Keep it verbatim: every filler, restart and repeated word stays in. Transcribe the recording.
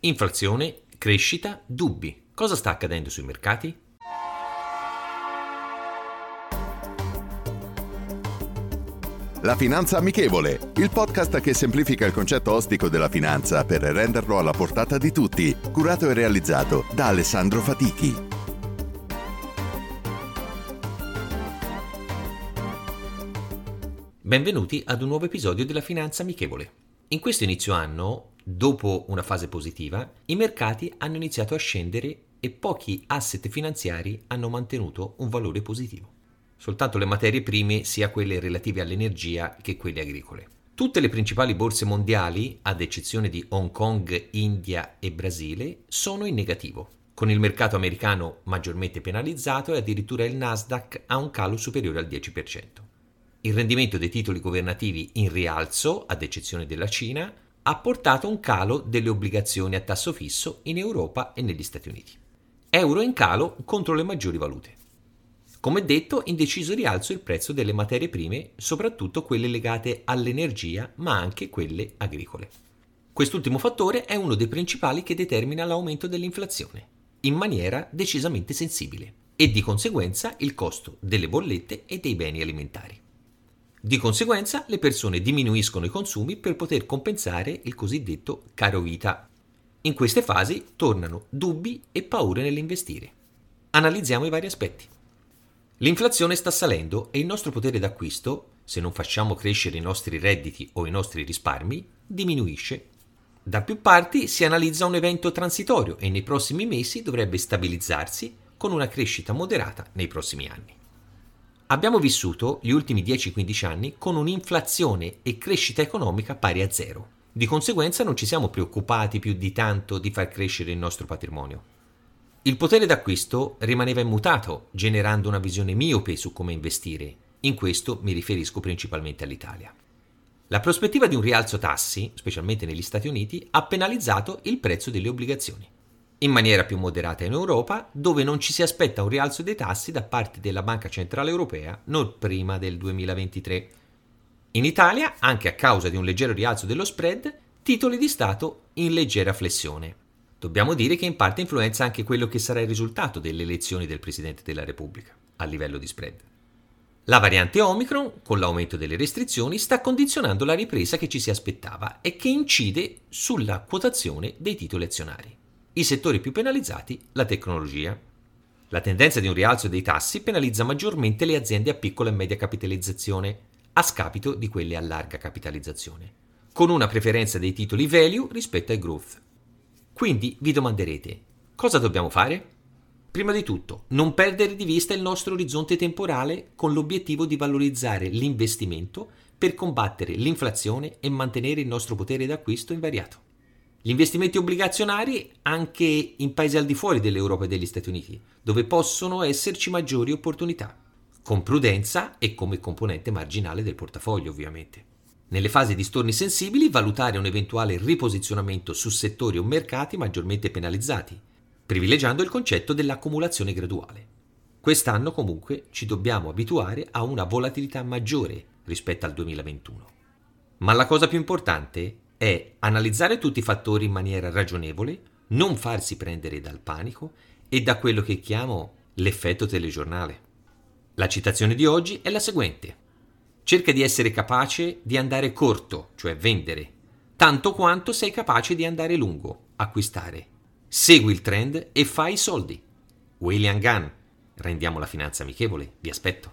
Inflazione, crescita, dubbi. Cosa sta accadendo sui mercati? La Finanza Amichevole, il podcast che semplifica il concetto ostico della finanza per renderlo alla portata di tutti, curato e realizzato da Alessandro Fatichi. Benvenuti ad un nuovo episodio della Finanza Amichevole. In questo inizio anno, dopo una fase positiva, i mercati hanno iniziato a scendere e pochi asset finanziari hanno mantenuto un valore positivo. Soltanto le materie prime, sia quelle relative all'energia che quelle agricole. Tutte le principali borse mondiali, ad eccezione di Hong Kong, India e Brasile, sono in negativo, con il mercato americano maggiormente penalizzato e addirittura il Nasdaq ha un calo superiore al dieci per cento. Il rendimento dei titoli governativi in rialzo, ad eccezione della Cina, ha portato un calo delle obbligazioni a tasso fisso in Europa e negli Stati Uniti. Euro in calo contro le maggiori valute. Come detto, in deciso rialzo il prezzo delle materie prime, soprattutto quelle legate all'energia, ma anche quelle agricole. Quest'ultimo fattore è uno dei principali che determina l'aumento dell'inflazione, in maniera decisamente sensibile, e di conseguenza il costo delle bollette e dei beni alimentari. Di conseguenza, le persone diminuiscono i consumi per poter compensare il cosiddetto caro vita. In queste fasi tornano dubbi e paure nell'investire. Analizziamo i vari aspetti. L'inflazione sta salendo e il nostro potere d'acquisto, se non facciamo crescere i nostri redditi o i nostri risparmi, diminuisce. Da più parti si analizza un evento transitorio e nei prossimi mesi dovrebbe stabilizzarsi con una crescita moderata nei prossimi anni. Abbiamo vissuto gli ultimi dieci quindici anni con un'inflazione e crescita economica pari a zero. Di conseguenza non ci siamo preoccupati più di tanto di far crescere il nostro patrimonio. Il potere d'acquisto rimaneva immutato, generando una visione miope su come investire. In questo mi riferisco principalmente all'Italia. La prospettiva di un rialzo tassi, specialmente negli Stati Uniti, ha penalizzato il prezzo delle obbligazioni. In maniera più moderata in Europa, dove non ci si aspetta un rialzo dei tassi da parte della Banca Centrale Europea non prima del duemilaventitré. In Italia, anche a causa di un leggero rialzo dello spread, titoli di Stato in leggera flessione. Dobbiamo dire che in parte influenza anche quello che sarà il risultato delle elezioni del Presidente della Repubblica, a livello di spread. La variante Omicron, con l'aumento delle restrizioni, sta condizionando la ripresa che ci si aspettava e che incide sulla quotazione dei titoli azionari. I settori più penalizzati, la tecnologia. La tendenza di un rialzo dei tassi penalizza maggiormente le aziende a piccola e media capitalizzazione, a scapito di quelle a larga capitalizzazione, con una preferenza dei titoli value rispetto ai growth. Quindi vi domanderete, cosa dobbiamo fare? Prima di tutto, non perdere di vista il nostro orizzonte temporale con l'obiettivo di valorizzare l'investimento per combattere l'inflazione e mantenere il nostro potere d'acquisto invariato. Gli investimenti obbligazionari anche in paesi al di fuori dell'Europa e degli Stati Uniti, dove possono esserci maggiori opportunità, con prudenza e come componente marginale del portafoglio ovviamente. Nelle fasi di storni sensibili valutare un eventuale riposizionamento su settori o mercati maggiormente penalizzati, privilegiando il concetto dell'accumulazione graduale. Quest'anno comunque ci dobbiamo abituare a una volatilità maggiore rispetto al duemilaventuno. Ma la cosa più importante è analizzare tutti i fattori in maniera ragionevole, non farsi prendere dal panico e da quello che chiamo l'effetto telegiornale. La citazione di oggi è la seguente. Cerca di essere capace di andare corto, cioè vendere, tanto quanto sei capace di andare lungo, acquistare. Segui il trend e fai i soldi. William Gann, rendiamo la finanza amichevole, vi aspetto.